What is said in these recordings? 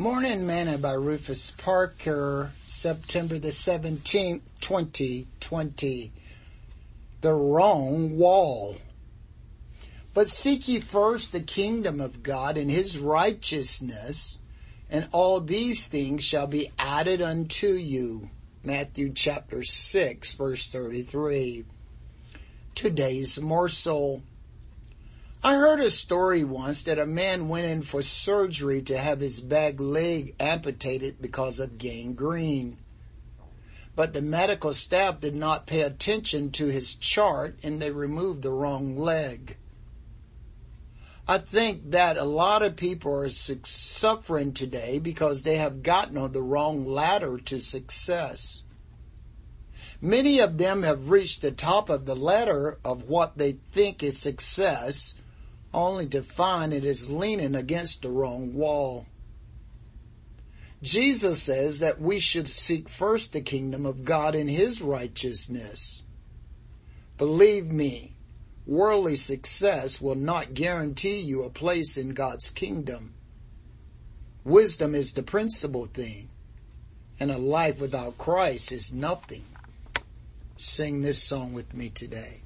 Morning Manna by Rufus Parker, September the 17th, 2020. The wrong wall. But seek ye first the kingdom of God and his righteousness, and all these things shall be added unto you. Matthew chapter 6, verse 33. Today's morsel. I heard a story once that a man went in for surgery to have his back leg amputated because of gangrene. But the medical staff did not pay attention to his chart and they removed the wrong leg. I think that a lot of people are suffering today because they have gotten on the wrong ladder to success. Many of them have reached the top of the ladder of what they think is success, only to find it is leaning against the wrong wall. Jesus says that we should seek first the kingdom of God and his righteousness. Believe me, worldly success will not guarantee you a place in God's kingdom. Wisdom is the principal thing, and a life without Christ is nothing. Sing this song with me today.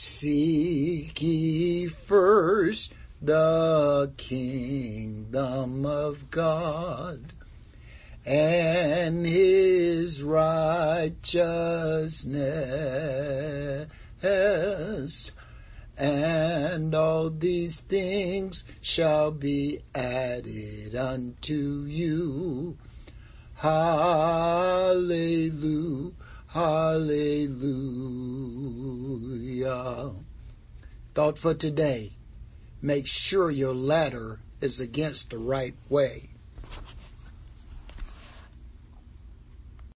Seek ye first the kingdom of God and his righteousness, and all these things shall be added unto you. Hallelujah. Hallelujah. Thought for today. Make sure your ladder is against the right way.